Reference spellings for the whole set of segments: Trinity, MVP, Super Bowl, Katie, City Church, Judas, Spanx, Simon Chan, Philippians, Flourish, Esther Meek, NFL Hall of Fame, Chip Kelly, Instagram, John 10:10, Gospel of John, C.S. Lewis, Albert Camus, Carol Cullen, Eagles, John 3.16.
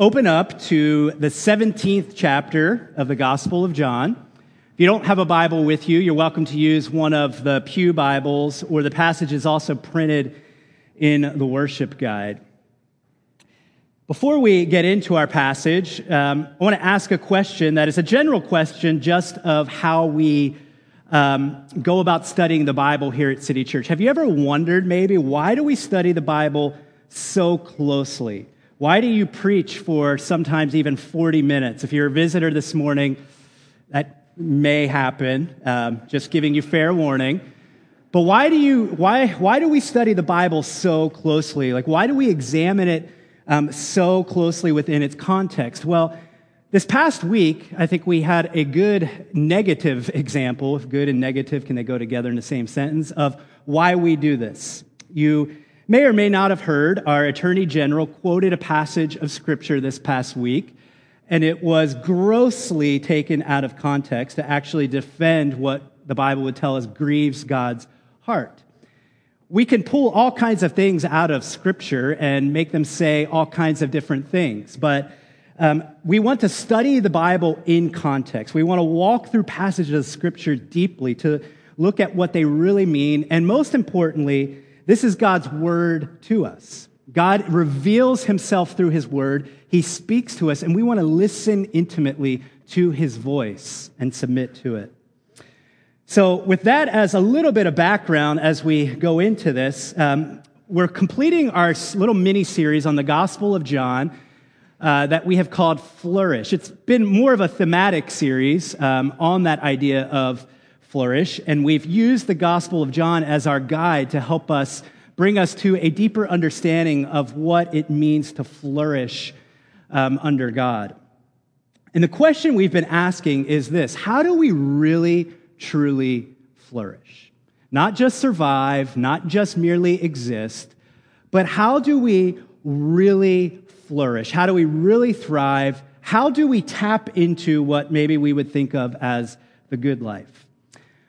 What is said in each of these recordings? open up to the 17th chapter of the Gospel of John. If you don't have a Bible with you, you're welcome to use one of the pew Bibles, or the passage is also printed in the worship guide. Before we get into our passage, I want to ask a question that is a general question just of how we go about studying the Bible here at City Church. Have you ever wondered maybe, why do we study the Bible so closely? Why do you preach for sometimes even 40 minutes? If you're a visitor this morning, that may happen, just giving you fair warning. But why do we study the Bible so closely? Like, why do we examine it so closely within its context? Well, this past week, I think we had a good negative example, if good and negative, can they go together in the same sentence, of why we do this. You may or may not have heard our Attorney General quoted a passage of Scripture this past week, and it was grossly taken out of context to actually defend what the Bible would tell us grieves God's heart. We can pull all kinds of things out of Scripture and make them say all kinds of different things, but we want to study the Bible in context. We want to walk through passages of Scripture deeply to look at what they really mean. And most importantly, this is God's word to us. God reveals himself through his word. He speaks to us, and we want to listen intimately to his voice and submit to it. So with that as a little bit of background as we go into this, we're completing our little mini-series on the Gospel of John, that we have called Flourish. It's been more of a thematic series on that idea of flourish, and we've used the Gospel of John as our guide to help us bring us to a deeper understanding of what it means to flourish under God. And the question we've been asking is this: how do we really, truly flourish? Not just survive, not just merely exist, but how do we really flourish? How do we really thrive? How do we tap into what maybe we would think of as the good life?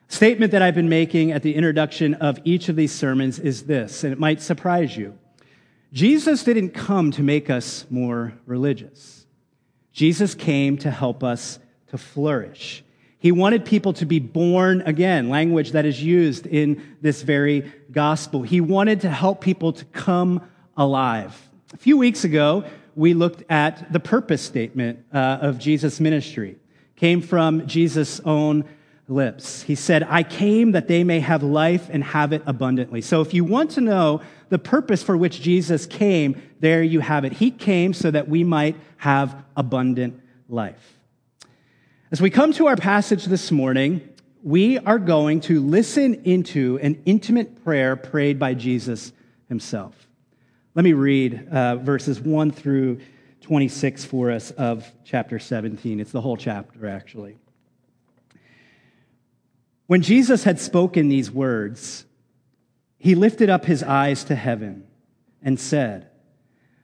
Statement that I've been making at the introduction of each of these sermons is this, and it might surprise you. Jesus didn't come to make us more religious. Jesus came to help us to flourish. He wanted people to be born again, language that is used in this very gospel. He wanted to help people to come alive. A few weeks ago, we looked at the purpose statement of Jesus' ministry. It came from Jesus' own lips. He said, "I came that they may have life and have it abundantly." So if you want to know the purpose for which Jesus came, there you have it. He came so that we might have abundant life. As we come to our passage this morning, we are going to listen into an intimate prayer prayed by Jesus himself. Let me read verses 1 through 26 for us of chapter 17. It's the whole chapter, actually. When Jesus had spoken these words, he lifted up his eyes to heaven and said,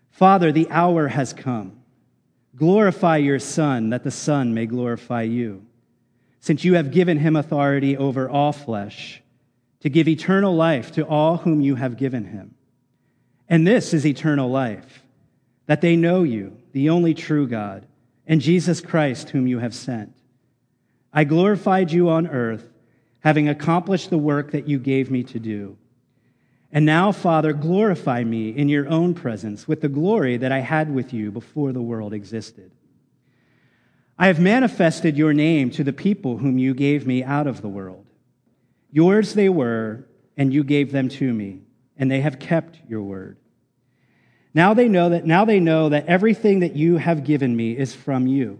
"Father, the hour has come. Glorify your Son, that the Son may glorify you, since you have given him authority over all flesh, to give eternal life to all whom you have given him. And this is eternal life, that they know you, the only true God, and Jesus Christ, whom you have sent. I glorified you on earth, having accomplished the work that you gave me to do. And now, Father, glorify me in your own presence with the glory that I had with you before the world existed. I have manifested your name to the people whom you gave me out of the world. Yours they were, and you gave them to me, and they have kept your word. Now they know that everything that you have given me is from you.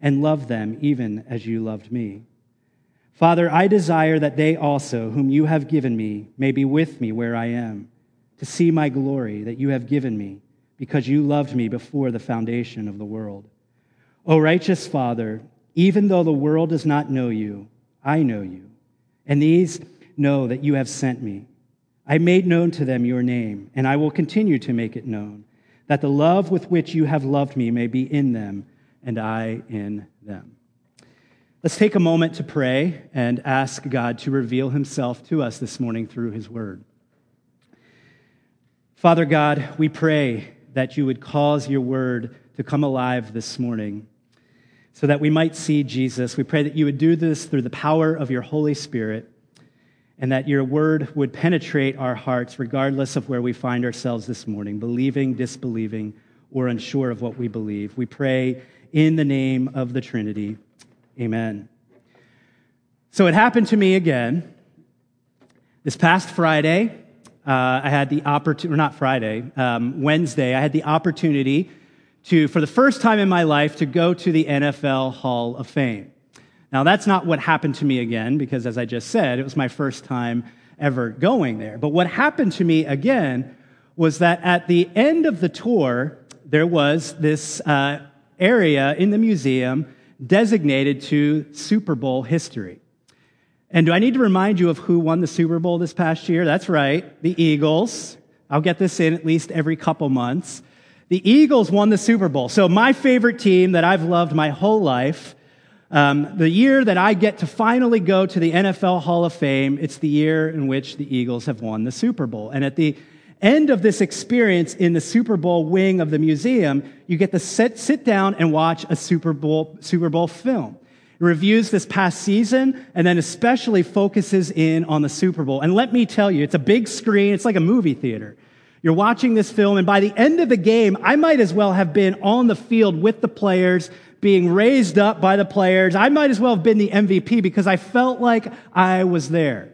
and love them even as you loved me. Father, I desire that they also, whom you have given me, may be with me where I am, to see my glory that you have given me, because you loved me before the foundation of the world. O righteous Father, even though the world does not know you, I know you, and these know that you have sent me. I made known to them your name, and I will continue to make it known, that the love with which you have loved me may be in them, and I in them. Let's take a moment to pray and ask God to reveal himself to us this morning through his word. Father God, we pray that you would cause your word to come alive this morning, so that we might see Jesus. We pray that you would do this through the power of your Holy Spirit, and that your word would penetrate our hearts regardless of where we find ourselves this morning, believing, disbelieving, or unsure of what we believe. We pray in the name of the Trinity. Amen. So it happened to me again. This past Friday, Wednesday, I had the opportunity to, for the first time in my life, to go to the NFL Hall of Fame. Now, that's not what happened to me again, because as I just said, it was my first time ever going there. But what happened to me again was that at the end of the tour, there was this area in the museum designated to Super Bowl history. And do I need to remind you of who won the Super Bowl this past year? That's right, the Eagles. I'll get this in at least every couple months. The Eagles won the Super Bowl. So my favorite team that I've loved my whole life, the year that I get to finally go to the NFL Hall of Fame, it's the year in which the Eagles have won the Super Bowl. And at the end of this experience in the Super Bowl wing of the museum, you get to sit down and watch a Super Bowl film. It reviews this past season and then especially focuses in on the Super Bowl. And let me tell you, it's a big screen. It's like a movie theater. You're watching this film, and by the end of the game, I might as well have been on the field with the players, being raised up by the players. I might as well have been the MVP because I felt like I was there.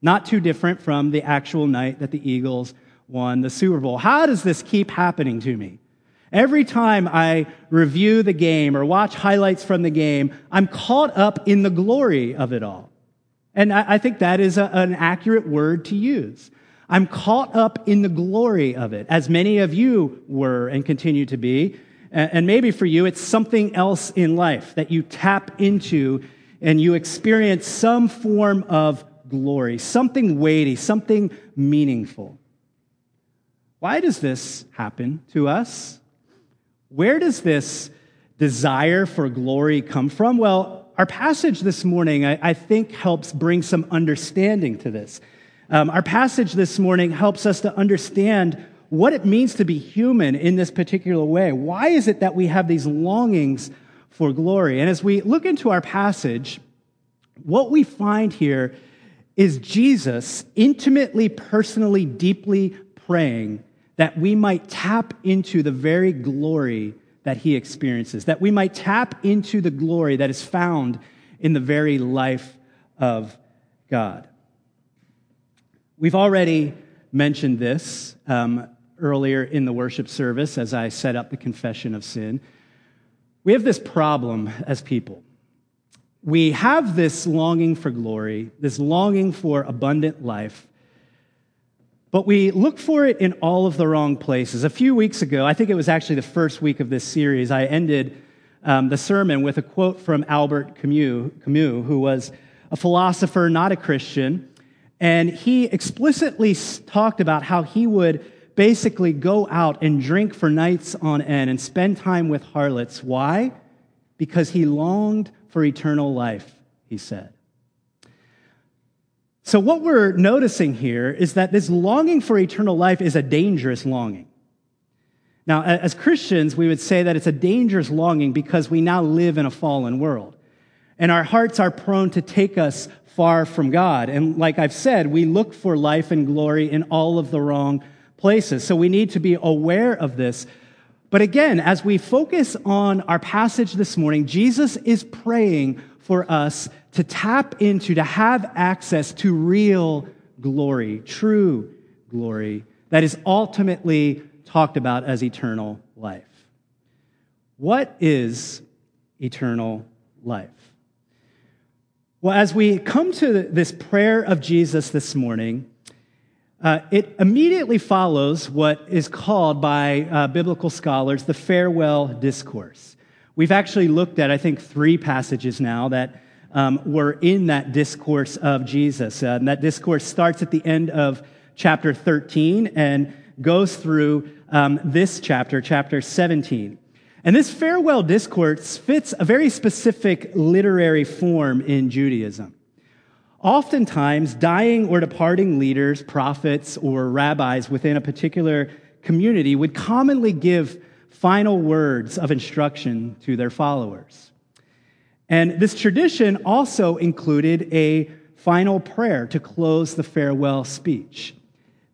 Not too different from the actual night that the Eagles won the Super Bowl. How does this keep happening to me? Every time I review the game or watch highlights from the game, I'm caught up in the glory of it all. And I think that is an accurate word to use. I'm caught up in the glory of it, as many of you were and continue to be. And maybe for you, it's something else in life that you tap into and you experience some form of glory, something weighty, something meaningful. Why does this happen to us? Where does this desire for glory come from? Well, our passage this morning, I think, helps bring some understanding to this. Our passage this morning helps us to understand what it means to be human in this particular way. Why is it that we have these longings for glory? And as we look into our passage, what we find here is Jesus intimately, personally, deeply praying that we might tap into the very glory that he experiences, that we might tap into the glory that is found in the very life of God. We've already mentioned this earlier in the worship service as I set up the confession of sin. We have this problem as people. We have this longing for glory, this longing for abundant life, but we look for it in all of the wrong places. A few weeks ago, I think it was actually the first week of this series, I ended the sermon with a quote from Albert Camus, who was a philosopher, not a Christian, and he explicitly talked about how he would basically go out and drink for nights on end and spend time with harlots. Why? Because he longed for eternal life, he said. So what we're noticing here is that this longing for eternal life is a dangerous longing. Now, as Christians, we would say that it's a dangerous longing because we now live in a fallen world, and our hearts are prone to take us far from God. And like I've said, we look for life and glory in all of the wrong places. So we need to be aware of this. But again, as we focus on our passage this morning, Jesus is praying for us to tap into, to have access to real glory, true glory that is ultimately talked about as eternal life. What is eternal life? Well, as we come to this prayer of Jesus this morning, it immediately follows what is called by biblical scholars the farewell discourse. We've actually looked at, I think, three passages now that were in that discourse of Jesus. And that discourse starts at the end of chapter 13 and goes through this chapter, chapter 17. And this farewell discourse fits a very specific literary form in Judaism. Oftentimes, dying or departing leaders, prophets, or rabbis within a particular community would commonly give final words of instruction to their followers. And this tradition also included a final prayer to close the farewell speech.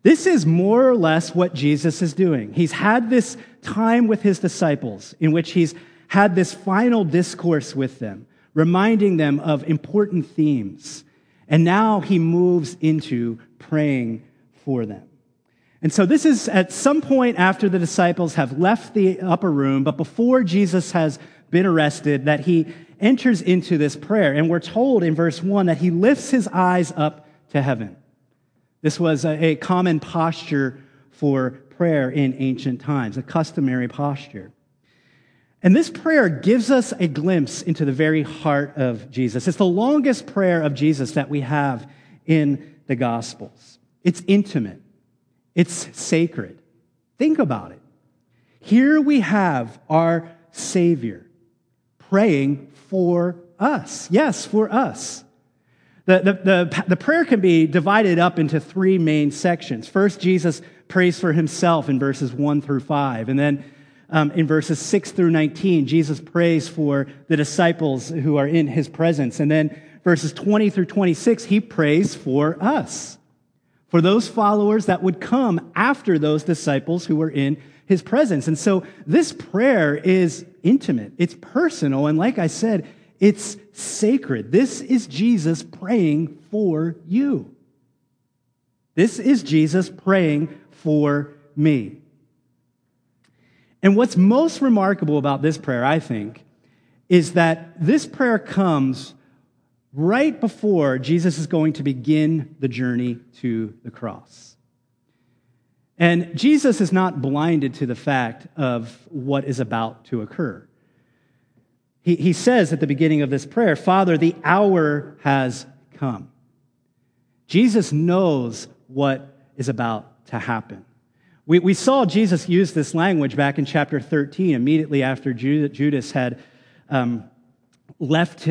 This is more or less what Jesus is doing. He's had this time with his disciples in which he's had this final discourse with them, reminding them of important themes. And now he moves into praying for them. And so this is at some point after the disciples have left the upper room, but before Jesus has been arrested, that he enters into this prayer. And we're told in verse 1 that he lifts his eyes up to heaven. This was a common posture for prayer in ancient times, a customary posture. And this prayer gives us a glimpse into the very heart of Jesus. It's the longest prayer of Jesus that we have in the Gospels. It's intimate. It's sacred. Think about it. Here we have our Savior praying for us. Yes, for us. The prayer can be divided up into three main sections. First, Jesus prays for himself in verses 1 through 5, and then in verses 6 through 19, Jesus prays for the disciples who are in his presence. And then verses 20 through 26, he prays for us, for those followers that would come after those disciples who were in his presence. And so this prayer is intimate, it's personal, and like I said, it's sacred. This is Jesus praying for you. This is Jesus praying for me. And what's most remarkable about this prayer, I think, is that this prayer comes right before Jesus is going to begin the journey to the cross. And Jesus is not blinded to the fact of what is about to occur. He says at the beginning of this prayer, "Father, the hour has come." Jesus knows what is about to happen. We saw Jesus use this language back in chapter 13, immediately after Judas had left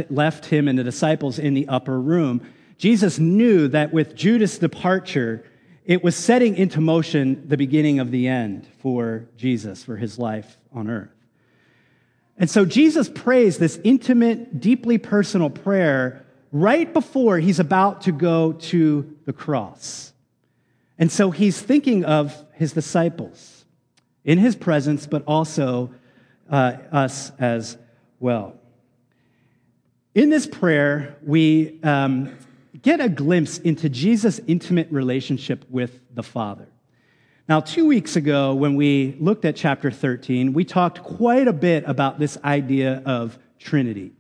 him and the disciples in the upper room. Jesus knew that with Judas' departure, it was setting into motion the beginning of the end for Jesus, for his life on earth. And so Jesus prays this intimate, deeply personal prayer right before he's about to go to the cross. And so he's thinking of his disciples in his presence, but also us as well. In this prayer, we get a glimpse into Jesus' intimate relationship with the Father. Now, 2 weeks ago, when we looked at chapter 13, we talked quite a bit about this idea of Trinity.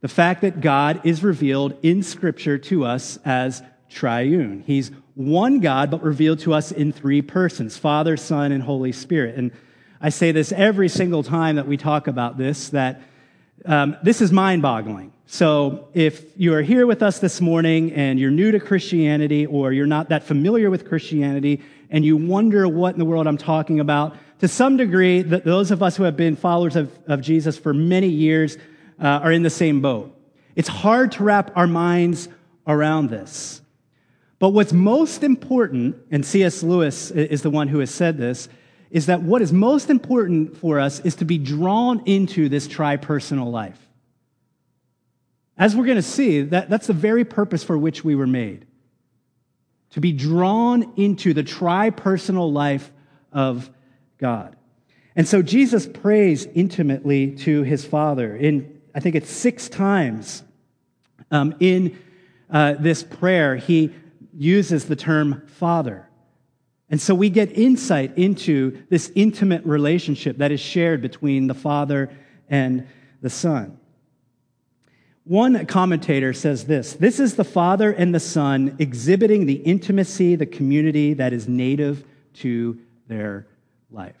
The fact that God is revealed in Scripture to us as triune. He's one God, but revealed to us in three persons, Father, Son, and Holy Spirit. And I say this every single time that we talk about this, that this is mind-boggling. So if you are here with us this morning and you're new to Christianity or you're not that familiar with Christianity and you wonder what in the world I'm talking about, to some degree, those of us who have been followers of Jesus for many years are in the same boat. It's hard to wrap our minds around this. But what's most important, and C.S. Lewis is the one who has said this, is that what is most important for us is to be drawn into this tri-personal life. As we're going to see, that's the very purpose for which we were made. To be drawn into the tri-personal life of God. And so Jesus prays intimately to his Father. In I think it's six times in this prayer, he uses the term Father. And so we get insight into this intimate relationship that is shared between the Father and the Son. One commentator says this, "This is the Father and the Son exhibiting the intimacy, the community that is native to their life."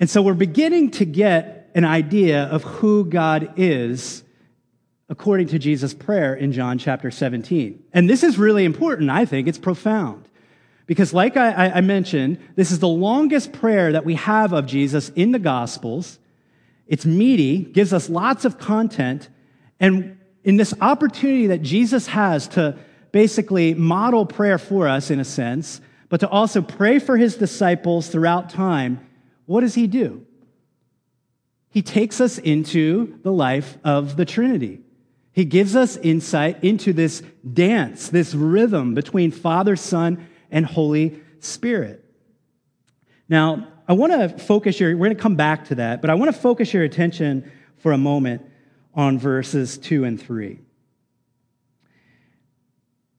And so we're beginning to get an idea of who God is according to Jesus' prayer in John chapter 17. And this is really important, I think. It's profound. Because like I mentioned, this is the longest prayer that we have of Jesus in the Gospels. It's meaty, gives us lots of content, and in this opportunity that Jesus has to basically model prayer for us in a sense, but to also pray for his disciples throughout time, what does he do? He takes us into the life of the Trinity. He gives us insight into this dance, this rhythm between Father, Son, and Holy Spirit. Now, I want to focus we're going to come back to that, but I want to focus your attention for a moment on verses 2 and 3.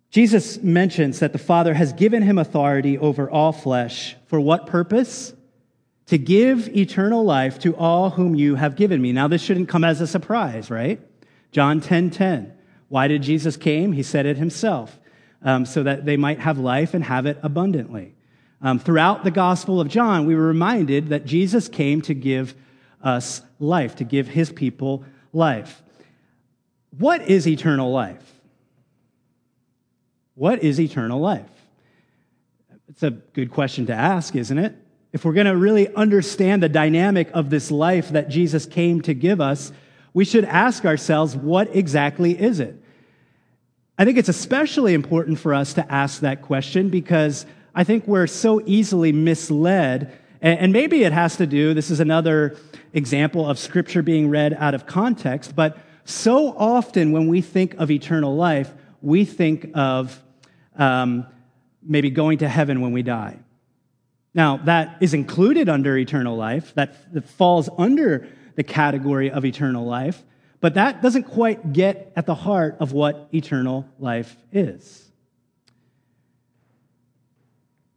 Jesus mentions that the Father has given him authority over all flesh. For what purpose? To give eternal life to all whom you have given me. Now, this shouldn't come as a surprise, right? John 10:10. Why did Jesus came? He said it himself, so that they might have life and have it abundantly. Throughout the Gospel of John, we were reminded that Jesus came to give us life, to give his people life. What is eternal life? What is eternal life? It's a good question to ask, isn't it? If we're going to really understand the dynamic of this life that Jesus came to give us, we should ask ourselves, what exactly is it? I think it's especially important for us to ask that question because I think we're so easily misled, and maybe it has to do, this is another example of Scripture being read out of context, but so often when we think of eternal life, we think of maybe going to heaven when we die. Now, that is included under eternal life, that falls under the category of eternal life, but that doesn't quite get at the heart of what eternal life is.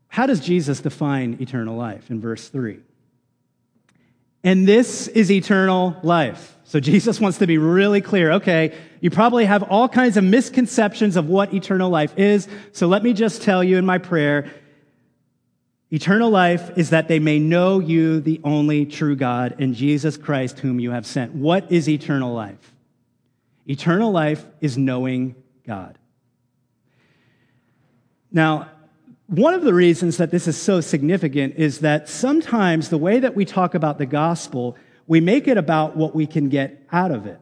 How does Jesus define eternal life in verse 3? And this is eternal life. So Jesus wants to be really clear. Okay, you probably have all kinds of misconceptions of what eternal life is, so let me just tell you in my prayer, eternal life is that they may know you, the only true God, and Jesus Christ whom you have sent. What is eternal life? Eternal life is knowing God. Now, one of the reasons that this is so significant is that sometimes the way that we talk about the gospel, we make it about what we can get out of it.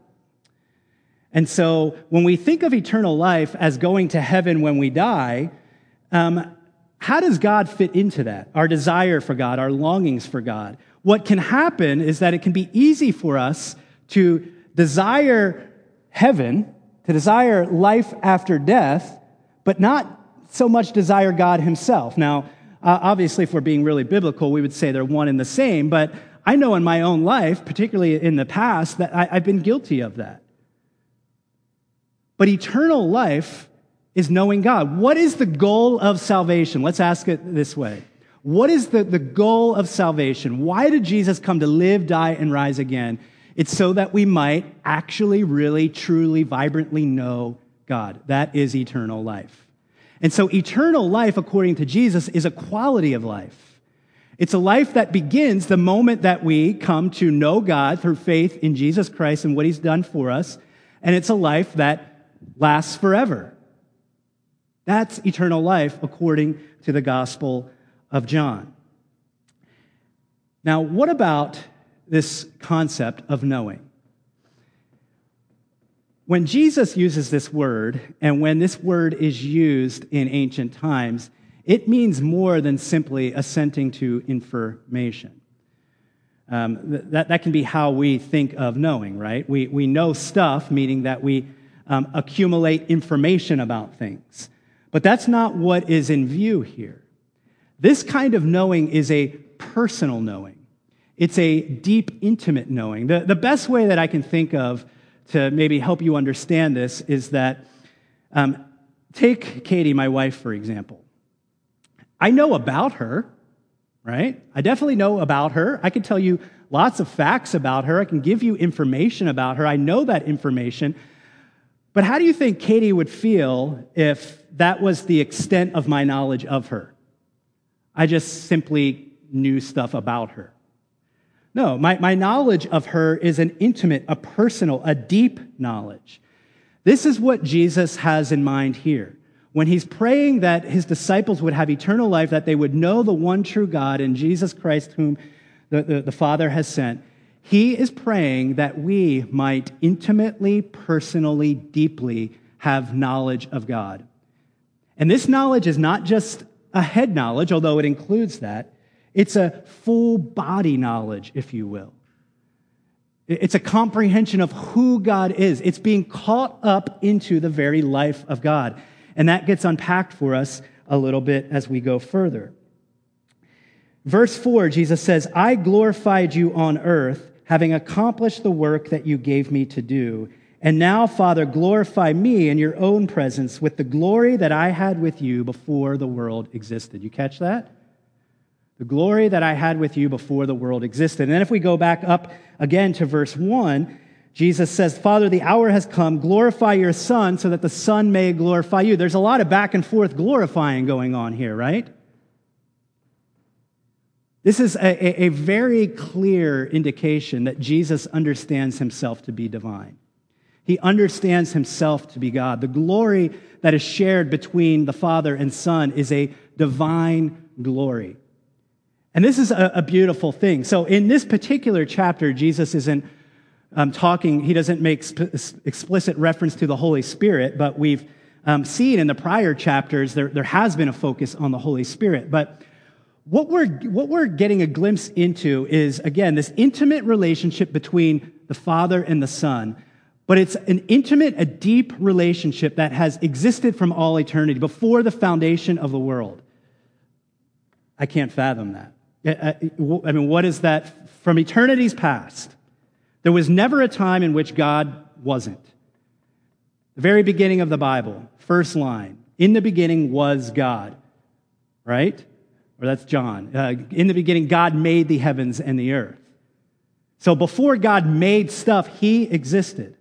And so when we think of eternal life as going to heaven when we die, how does God fit into that? Our desire for God, our longings for God. What can happen is that it can be easy for us to desire heaven, to desire life after death, but not so much desire God himself. Now, obviously, if we're being really biblical, we would say they're one and the same, but I know in my own life, particularly in the past, that I've been guilty of that. But eternal life is knowing God. What is the goal of salvation? Let's ask it this way. What is the goal of salvation? Why did Jesus come to live, die, and rise again? It's so that we might actually, really, truly, vibrantly know God. That is eternal life. And so eternal life, according to Jesus, is a quality of life. It's a life that begins the moment that we come to know God through faith in Jesus Christ and what he's done for us. And it's a life that lasts forever. That's eternal life according to the Gospel of John. Now, what about this concept of knowing? When Jesus uses this word, and when this word is used in ancient times, it means more than simply assenting to information. That can be how we think of knowing, right? We know stuff, meaning that we accumulate information about things. But that's not what is in view here. This kind of knowing is a personal knowing. It's a deep, intimate knowing. The best way that I can think of to maybe help you understand this is that, take Katie, my wife, for example. I know about her, right? I definitely know about her. I can tell you lots of facts about her. I can give you information about her. I know that information. But how do you think Katie would feel if that was the extent of my knowledge of her? I just simply knew stuff about her. No, my knowledge of her is an intimate, a personal, a deep knowledge. This is what Jesus has in mind here. When he's praying that his disciples would have eternal life, that they would know the one true God and Jesus Christ whom the Father has sent, he is praying that we might intimately, personally, deeply have knowledge of God. And this knowledge is not just a head knowledge, although it includes that. It's a full body knowledge, if you will. It's a comprehension of who God is. It's being caught up into the very life of God. And that gets unpacked for us a little bit as we go further. Verse 4, Jesus says, "I glorified you on earth, having accomplished the work that you gave me to do. And now, Father, glorify me in your own presence with the glory that I had with you before the world existed." You catch that? The glory that I had with you before the world existed. And then if we go back up again to verse 1, Jesus says, "Father, the hour has come. Glorify your Son so that the Son may glorify you." There's a lot of back and forth glorifying going on here, right? This is a very clear indication that Jesus understands himself to be divine. He understands himself to be God. The glory that is shared between the Father and Son is a divine glory. And this is a beautiful thing. So in this particular chapter, Jesus isn't talking, he doesn't make explicit reference to the Holy Spirit, but we've seen in the prior chapters there has been a focus on the Holy Spirit. But what we're getting a glimpse into is, again, this intimate relationship between the Father and the Son. But it's an intimate, a deep relationship that has existed from all eternity, before the foundation of the world. I can't fathom that. I mean, what is that? From eternity's past, there was never a time in which God wasn't. The very beginning of the Bible, first line, "In the beginning was God," right? Or that's John. "In the beginning, God made the heavens and the earth." So before God made stuff, he existed.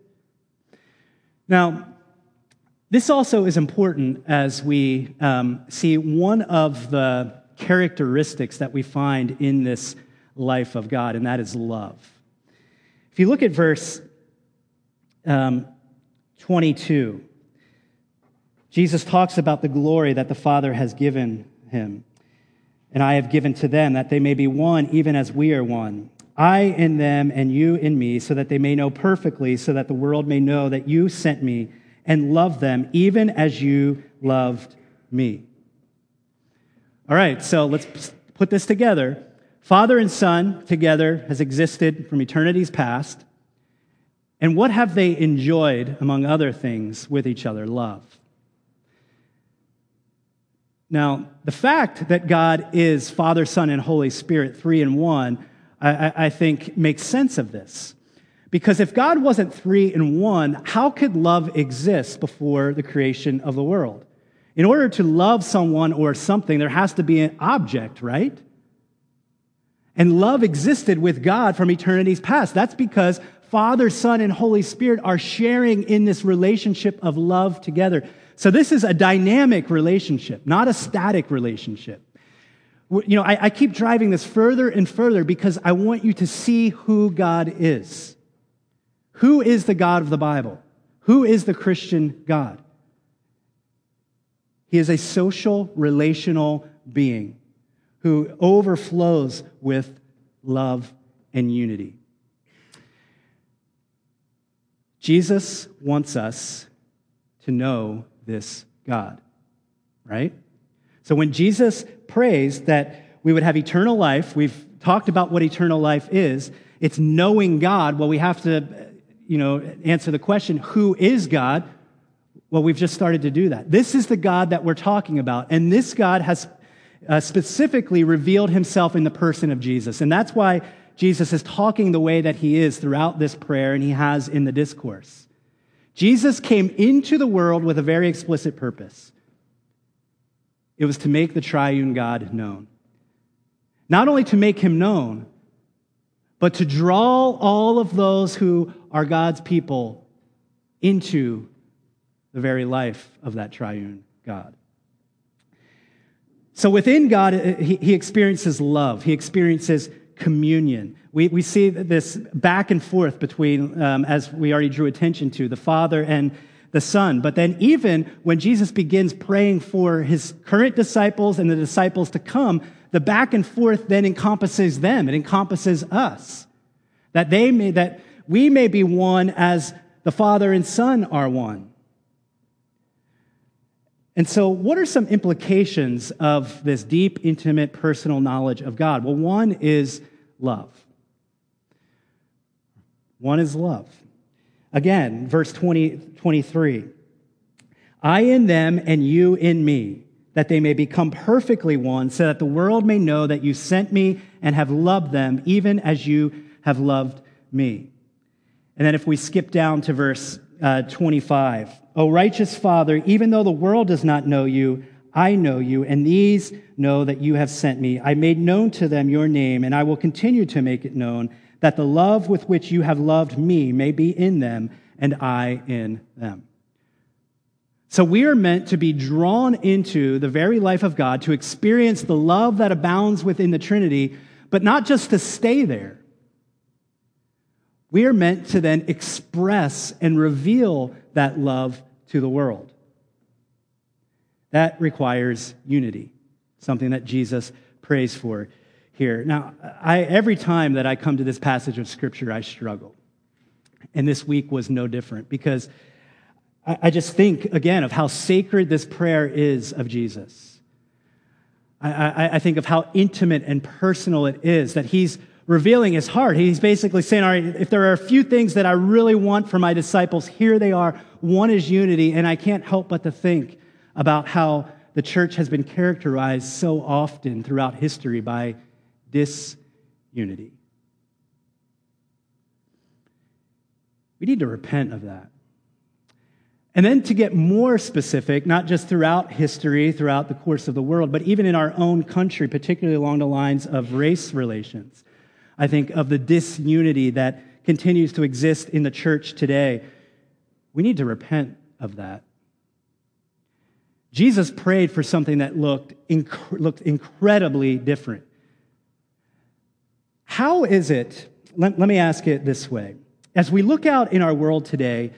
Now, this also is important as we see one of the characteristics that we find in this life of God, and that is love. If you look at verse 22, Jesus talks about the glory that the Father has given him, "and I have given to them, that they may be one, even as we are one. I in them and you in me, so that they may know perfectly, so that the world may know that you sent me and love them even as you loved me." All right, so let's put this together. Father and Son together has existed from eternity's past. And what have they enjoyed, among other things, with each other? Love. Now, the fact that God is Father, Son, and Holy Spirit, three in one, I think makes sense of this, Because if God wasn't three in one, how could love exist before the creation of the world? In order to love someone or something, there has to be an object, right? And love existed with God from eternity's past. That's because Father, Son, and Holy Spirit are sharing in this relationship of love together. So this is a dynamic relationship, not a static relationship. You know, I keep driving this further and further because I want you to see who God is. Who is the God of the Bible? Who is the Christian God? He is a social, relational being who overflows with love and unity. Jesus wants us to know this God, right? So when Jesus prays that we would have eternal life, we've talked about what eternal life is. It's knowing God. Well, we have to, answer the question, who is God? Well, we've just started to do that. This is the God that we're talking about. And this God has specifically revealed himself in the person of Jesus. And that's why Jesus is talking the way that he is throughout this prayer and he has in the discourse. Jesus came into the world with a very explicit purpose. It was to make the triune God known. Not only to make him known, but to draw all of those who are God's people into the very life of that triune God. So within God, he experiences love. He experiences communion. We see this back and forth between, as we already drew attention to, the Father and the Son. But then even when Jesus begins praying for his current disciples and the disciples to come, the back and forth then encompasses them. It encompasses us. That we may be one as the Father and Son are one. And so what are some implications of this deep, intimate, personal knowledge of God? Well, one is love. Again, verse 23, I in them and you in me, that they may become perfectly one, so that the world may know that you sent me and have loved them, even as you have loved me. And then if we skip down to verse 25, O righteous Father, even though the world does not know you, I know you, and these know that you have sent me. I made known to them your name, and I will continue to make it known, that the love with which you have loved me may be in them and I in them. So we are meant to be drawn into the very life of God, to experience the love that abounds within the Trinity, but not just to stay there. We are meant to then express and reveal that love to the world. That requires unity, something that Jesus prays for here. Now, every time that I come to this passage of Scripture, I struggle. And this week was no different because I just think, again, of how sacred this prayer is of Jesus. I think of how intimate and personal it is that he's revealing his heart. He's basically saying, all right, if there are a few things that I really want for my disciples, here they are. One is unity, and I can't help but to think about how the church has been characterized so often throughout history by disunity. We need to repent of that. And then to get more specific, not just throughout history, throughout the course of the world, but even in our own country, particularly along the lines of race relations, I think of the disunity that continues to exist in the church today. We need to repent of that. Jesus prayed for something that looked incredibly different. How is it, let me ask it this way, as we look out in our world today,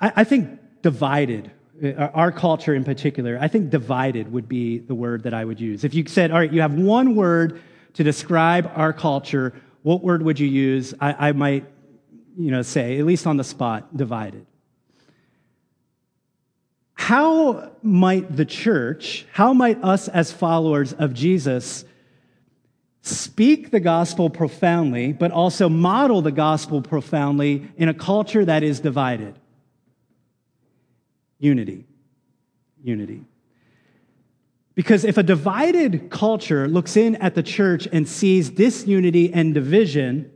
I think divided, our culture in particular, I think divided would be the word that I would use. If you said, all right, you have one word to describe our culture, what word would you use? I might, say, at least on the spot, divided. How might the church, how might us as followers of Jesus speak the gospel profoundly, but also model the gospel profoundly in a culture that is divided? Unity. Because if a divided culture looks in at the church and sees disunity and division,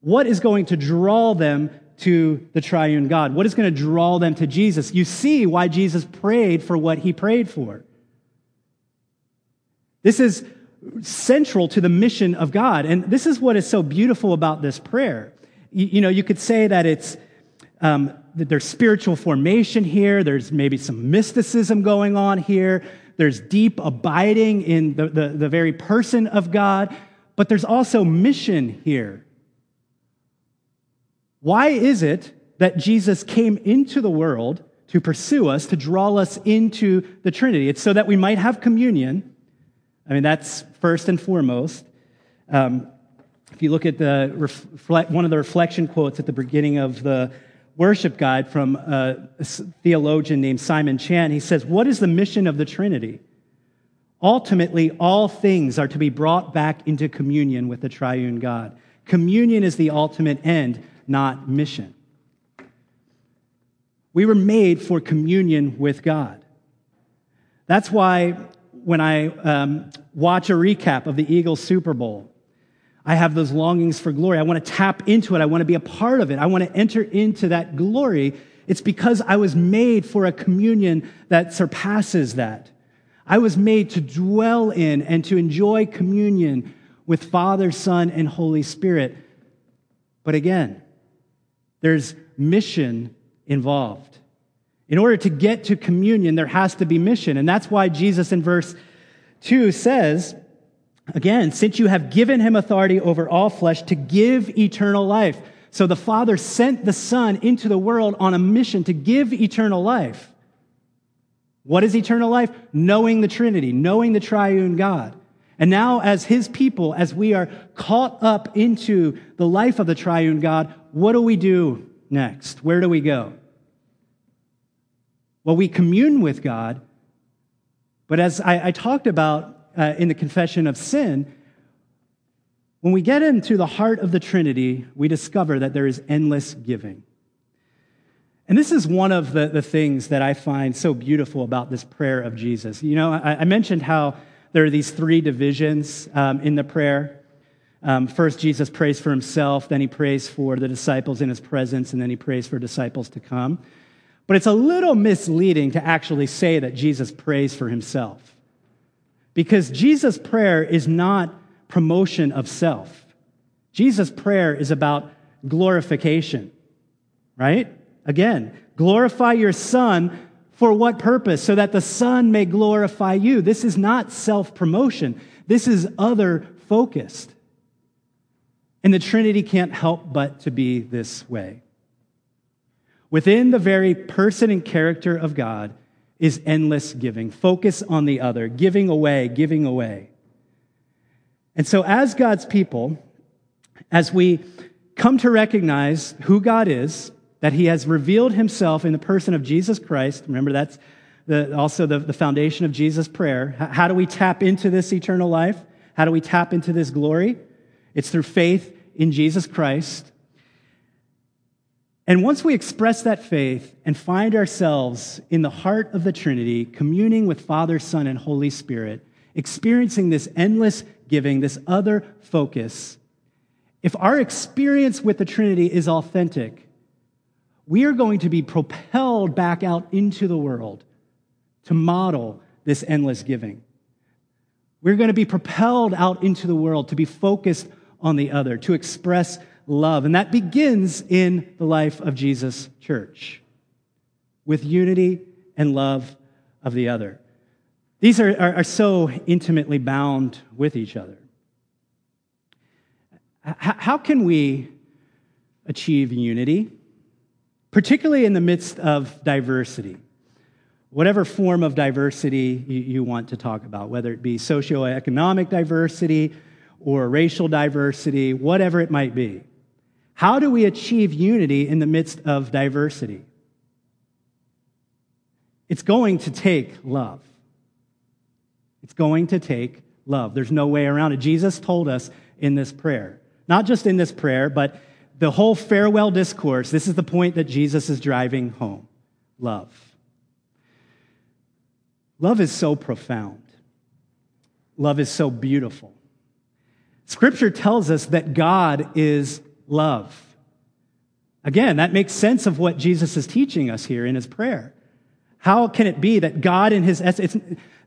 What is going to draw them to the triune God? What is going to draw them to Jesus? You see why Jesus prayed for what he prayed for. This is central to the mission of God. And this is what is so beautiful about this prayer. You know, you could say that it's that there's spiritual formation here. There's maybe some mysticism going on here. There's deep abiding in the very person of God. But there's also mission here. Why is it that Jesus came into the world to pursue us, to draw us into the Trinity? It's so that we might have communion. I mean, that's first and foremost. If you look at one of the reflection quotes at the beginning of the worship guide from a theologian named Simon Chan, he says, "What is the mission of the Trinity? Ultimately, all things are to be brought back into communion with the triune God. Communion is the ultimate end, not mission." We were made for communion with God. That's why when I watch a recap of the Eagles Super Bowl, I have those longings for glory. I want to tap into it. I want to be a part of it. I want to enter into that glory. It's because I was made for a communion that surpasses that. I was made to dwell in and to enjoy communion with Father, Son, and Holy Spirit. But again, there's mission involved. In order to get to communion, there has to be mission. And that's why Jesus in verse 2 says, again, "Since you have given him authority over all flesh to give eternal life." So the Father sent the Son into the world on a mission to give eternal life. What is eternal life? Knowing the Trinity, knowing the triune God. And now as his people, as we are caught up into the life of the triune God, what do we do next? Where do we go? Well, we commune with God, but as I talked about in the confession of sin, when we get into the heart of the Trinity, we discover that there is endless giving. And this is one of the things that I find so beautiful about this prayer of Jesus. You know, I mentioned how there are these three divisions in the prayer. First, Jesus prays for himself, then he prays for the disciples in his presence, and then he prays for disciples to come. But it's a little misleading to actually say that Jesus prays for himself, because Jesus' prayer is not promotion of self. Jesus' prayer is about glorification, right? Again, glorify your Son for what purpose? So that the Son may glorify you. This is not self-promotion. This is other-focused. And the Trinity can't help but to be this way. Within the very person and character of God is endless giving. Focus on the other, giving away, giving away. And so as God's people, as we come to recognize who God is, that he has revealed himself in the person of Jesus Christ, remember that's also the foundation of Jesus' prayer. How do we tap into this eternal life? How do we tap into this glory? It's through faith in Jesus Christ. And once we express that faith and find ourselves in the heart of the Trinity, communing with Father, Son, and Holy Spirit, experiencing this endless giving, this other focus, if our experience with the Trinity is authentic, we are going to be propelled back out into the world to model this endless giving. We're going to be propelled out into the world to be focused on the other, to express love. And that begins in the life of Jesus' church, with unity and love of the other. These are so intimately bound with each other. How can we achieve unity, particularly in the midst of diversity? Whatever form of diversity you want to talk about, whether it be socioeconomic diversity or racial diversity, whatever it might be. How do we achieve unity in the midst of diversity? It's going to take love. It's going to take love. There's no way around it. Jesus told us in this prayer, not just in this prayer, but the whole farewell discourse, this is the point that Jesus is driving home: love. Love is so profound. Love is so beautiful. Scripture tells us that God is love. Again, that makes sense of what Jesus is teaching us here in his prayer. How can it be that God in his essence,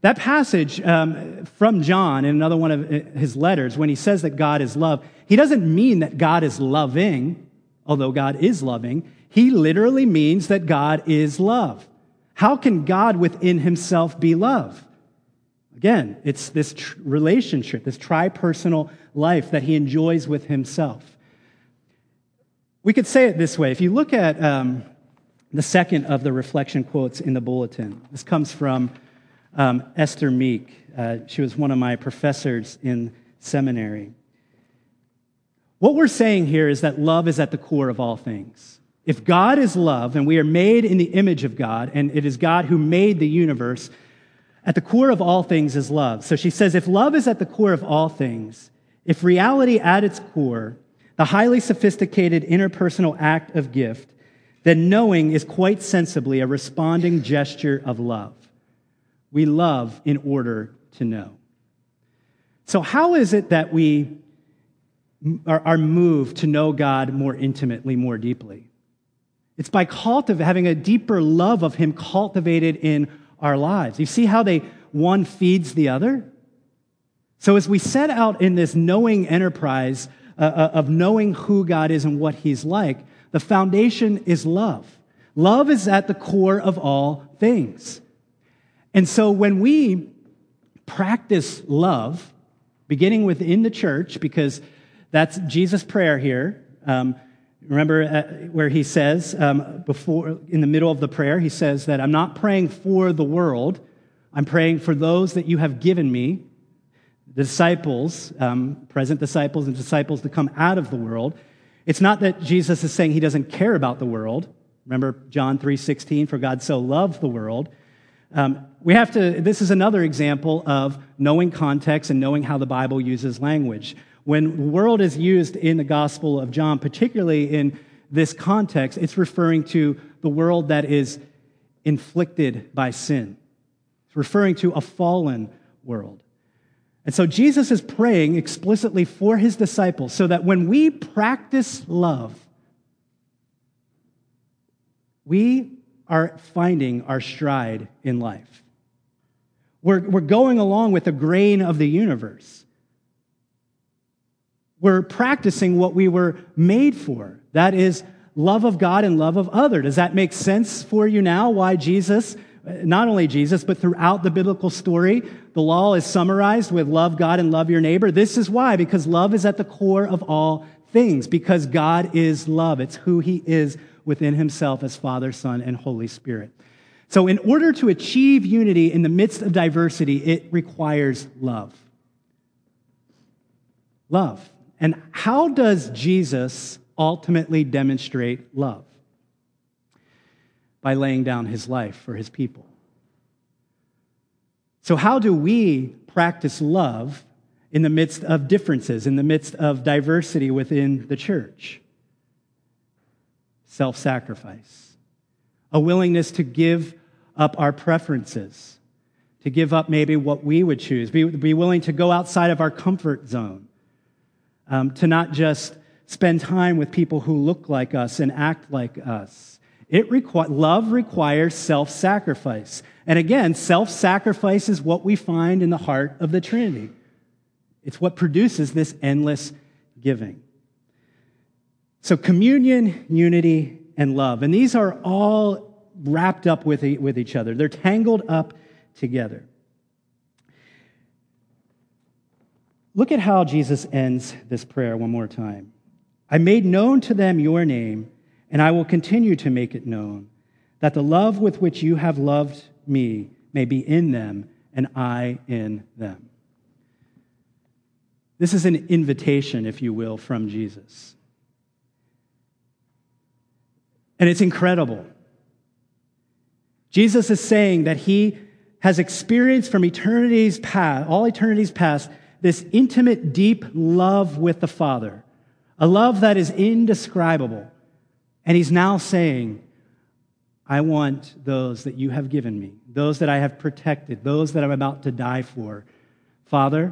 that passage from John in another one of his letters, when he says that God is love, he doesn't mean that God is loving, although God is loving. He literally means that God is love. How can God within himself be love? Again, it's this relationship, this tri-personal life that he enjoys with himself. We could say it this way. If you look at the second of the reflection quotes in the bulletin, this comes from Esther Meek. She was one of my professors in seminary. What we're saying here is that love is at the core of all things. If God is love, and we are made in the image of God, and it is God who made the universe, at the core of all things is love. So she says, if love is at the core of all things, if reality at its core, the highly sophisticated interpersonal act of gift, then knowing is quite sensibly a responding gesture of love. We love in order to know. So how is it that we are moved to know God more intimately, more deeply? It's by having a deeper love of him cultivated in our lives. You see how one feeds the other? So as we set out in this knowing enterprise, of knowing who God is and what he's like, the foundation is love. Love is at the core of all things. And so when we practice love, beginning within the church, because that's Jesus' prayer here. Remember where he says, before in the middle of the prayer, he says that I'm not praying for the world, I'm praying for those that you have given me, the disciples, present disciples and disciples to come out of the world. It's not that Jesus is saying he doesn't care about the world. Remember John 3.16, for God so loved the world. This is another example of knowing context and knowing how the Bible uses language. When the world is used in the Gospel of John, particularly in this context, it's referring to the world that is inflicted by sin. It's referring to a fallen world. And so Jesus is praying explicitly for his disciples so that when we practice love, we are finding our stride in life. We're going along with the grain of the universe. We're practicing what we were made for. That is love of God and love of other. Does that make sense for you now? Why Jesus? Not only Jesus, but throughout the biblical story, the law is summarized with love God and love your neighbor. This is why, because love is at the core of all things, because God is love. It's who he is within himself as Father, Son, and Holy Spirit. So in order to achieve unity in the midst of diversity, it requires love. Love. And how does Jesus ultimately demonstrate love? By laying down his life for his people. So how do we practice love in the midst of differences, in the midst of diversity within the church? Self-sacrifice. A willingness to give up our preferences, to give up maybe what we would choose, be willing to go outside of our comfort zone, to not just spend time with people who look like us and act like us. Love requires self-sacrifice. And again, self-sacrifice is what we find in the heart of the Trinity. It's what produces this endless giving. So communion, unity, and love. And these are all wrapped up with each other. They're tangled up together. Look at how Jesus ends this prayer one more time. I made known to them your name, and I will continue to make it known that the love with which you have loved me may be in them and I in them. This is an invitation, if you will, from Jesus. And it's incredible. Jesus is saying that he has experienced from eternity's past, all eternity's past, this intimate, deep love with the Father, a love that is indescribable. And he's now saying, I want those that you have given me, those that I have protected, those that I'm about to die for. Father,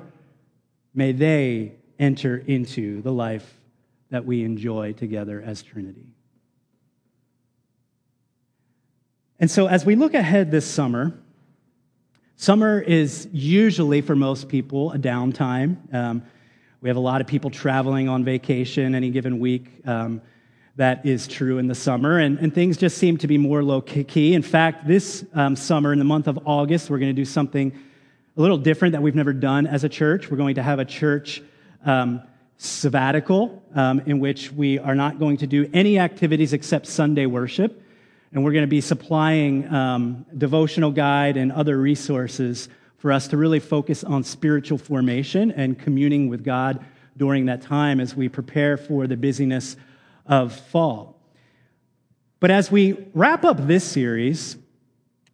may they enter into the life that we enjoy together as Trinity. And so as we look ahead this summer, summer is usually for most people a downtime. We have a lot of people traveling on vacation any given week. That is true in the summer, and things just seem to be more low-key. In fact, this summer, in the month of August, we're going to do something a little different that we've never done as a church. We're going to have a church sabbatical in which we are not going to do any activities except Sunday worship, and we're going to be supplying devotional guide and other resources for us to really focus on spiritual formation and communing with God during that time as we prepare for the busyness of fall. But as we wrap up this series,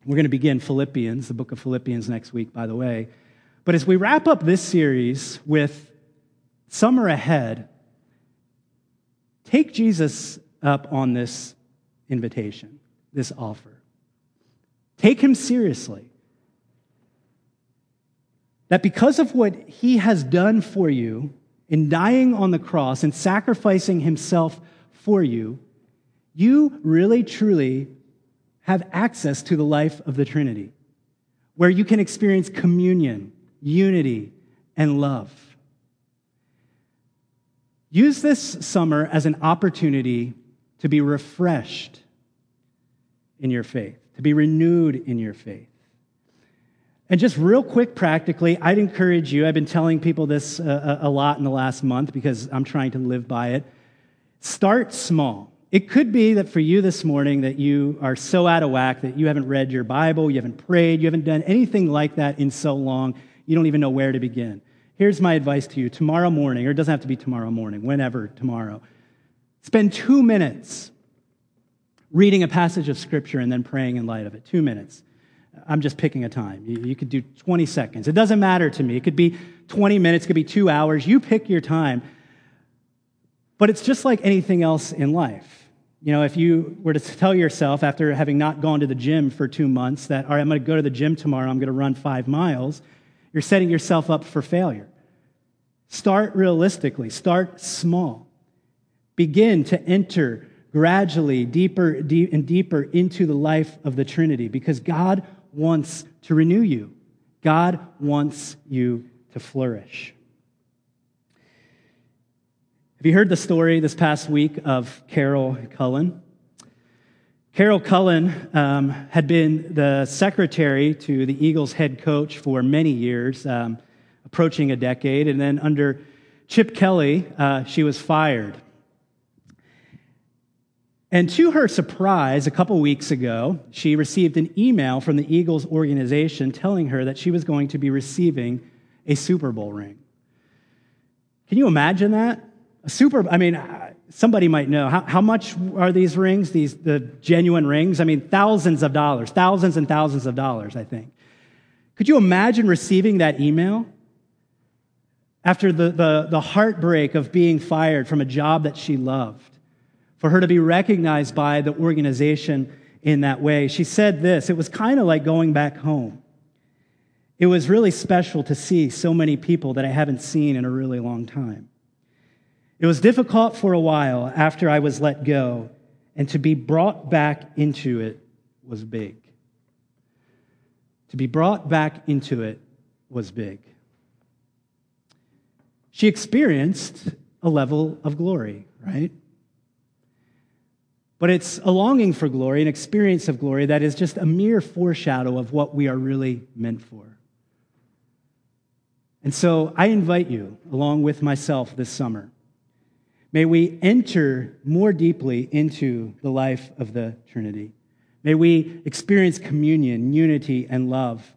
we're going to begin Philippians, the book of Philippians next week, by the way. But as we wrap up this series with summer ahead, take Jesus up on this invitation, this offer. Take him seriously. That because of what he has done for you in dying on the cross and sacrificing himself for you, you really, truly have access to the life of the Trinity, where you can experience communion, unity, and love. Use this summer as an opportunity to be refreshed in your faith, to be renewed in your faith. And just real quick, practically, I'd encourage you, I've been telling people this a lot in the last month because I'm trying to live by it. Start small. It could be that for you this morning that you are so out of whack that you haven't read your Bible, you haven't prayed, you haven't done anything like that in so long, you don't even know where to begin. Here's my advice to you. Tomorrow morning, or it doesn't have to be tomorrow morning, whenever tomorrow, spend 2 minutes reading a passage of Scripture and then praying in light of it. 2 minutes. I'm just picking a time. You could do 20 seconds. It doesn't matter to me. It could be 20 minutes. It could be 2 hours. You pick your time. But it's just like anything else in life. You know, if you were to tell yourself after having not gone to the gym for 2 months that, all right, I'm going to go to the gym tomorrow, I'm going to run 5 miles, you're setting yourself up for failure. Start realistically. Start small. Begin to enter gradually deeper and deeper into the life of the Trinity because God wants to renew you. God wants you to flourish. Have you heard the story this past week of Carol Cullen? Carol Cullen had been the secretary to the Eagles head coach for many years, approaching a decade, and then under Chip Kelly, she was fired. And to her surprise, a couple weeks ago, she received an email from the Eagles organization telling her that she was going to be receiving a Super Bowl ring. Can you imagine that? Somebody might know. How much are these rings, the genuine rings? I mean, thousands of dollars, thousands and thousands of dollars, I think. Could you imagine receiving that email? After the heartbreak of being fired from a job that she loved, for her to be recognized by the organization in that way. She said this, it was kind of like going back home. It was really special to see so many people that I haven't seen in a really long time. It was difficult for a while after I was let go, and to be brought back into it was big. To be brought back into it was big. She experienced a level of glory, right? But it's a longing for glory, an experience of glory that is just a mere foreshadow of what we are really meant for. And so I invite you, along with myself this summer, may we enter more deeply into the life of the Trinity. May we experience communion, unity, and love.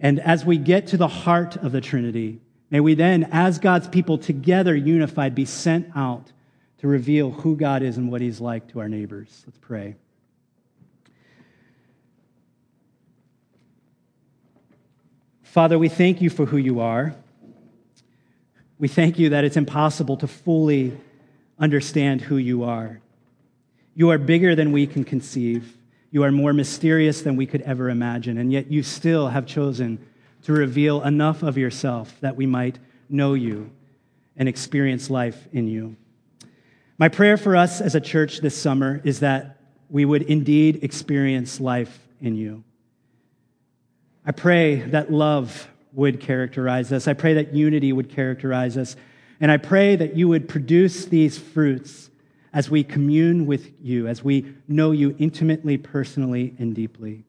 And as we get to the heart of the Trinity, may we then, as God's people together unified, be sent out to reveal who God is and what he's like to our neighbors. Let's pray. Father, we thank you for who you are. We thank you that it's impossible to fully understand who you are. You are bigger than we can conceive. You are more mysterious than we could ever imagine, and yet you still have chosen to reveal enough of yourself that we might know you and experience life in you. My prayer for us as a church this summer is that we would indeed experience life in you. I pray that love would characterize us. I pray that unity would characterize us. And I pray that you would produce these fruits as we commune with you, as we know you intimately, personally, and deeply.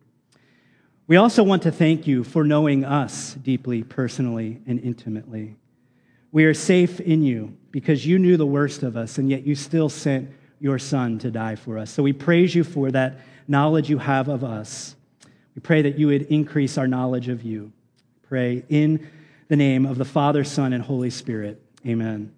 We also want to thank you for knowing us deeply, personally, and intimately. We are safe in you because you knew the worst of us, and yet you still sent your Son to die for us. So we praise you for that knowledge you have of us. We pray that you would increase our knowledge of you. Pray in the name of the Father, Son, and Holy Spirit. Amen.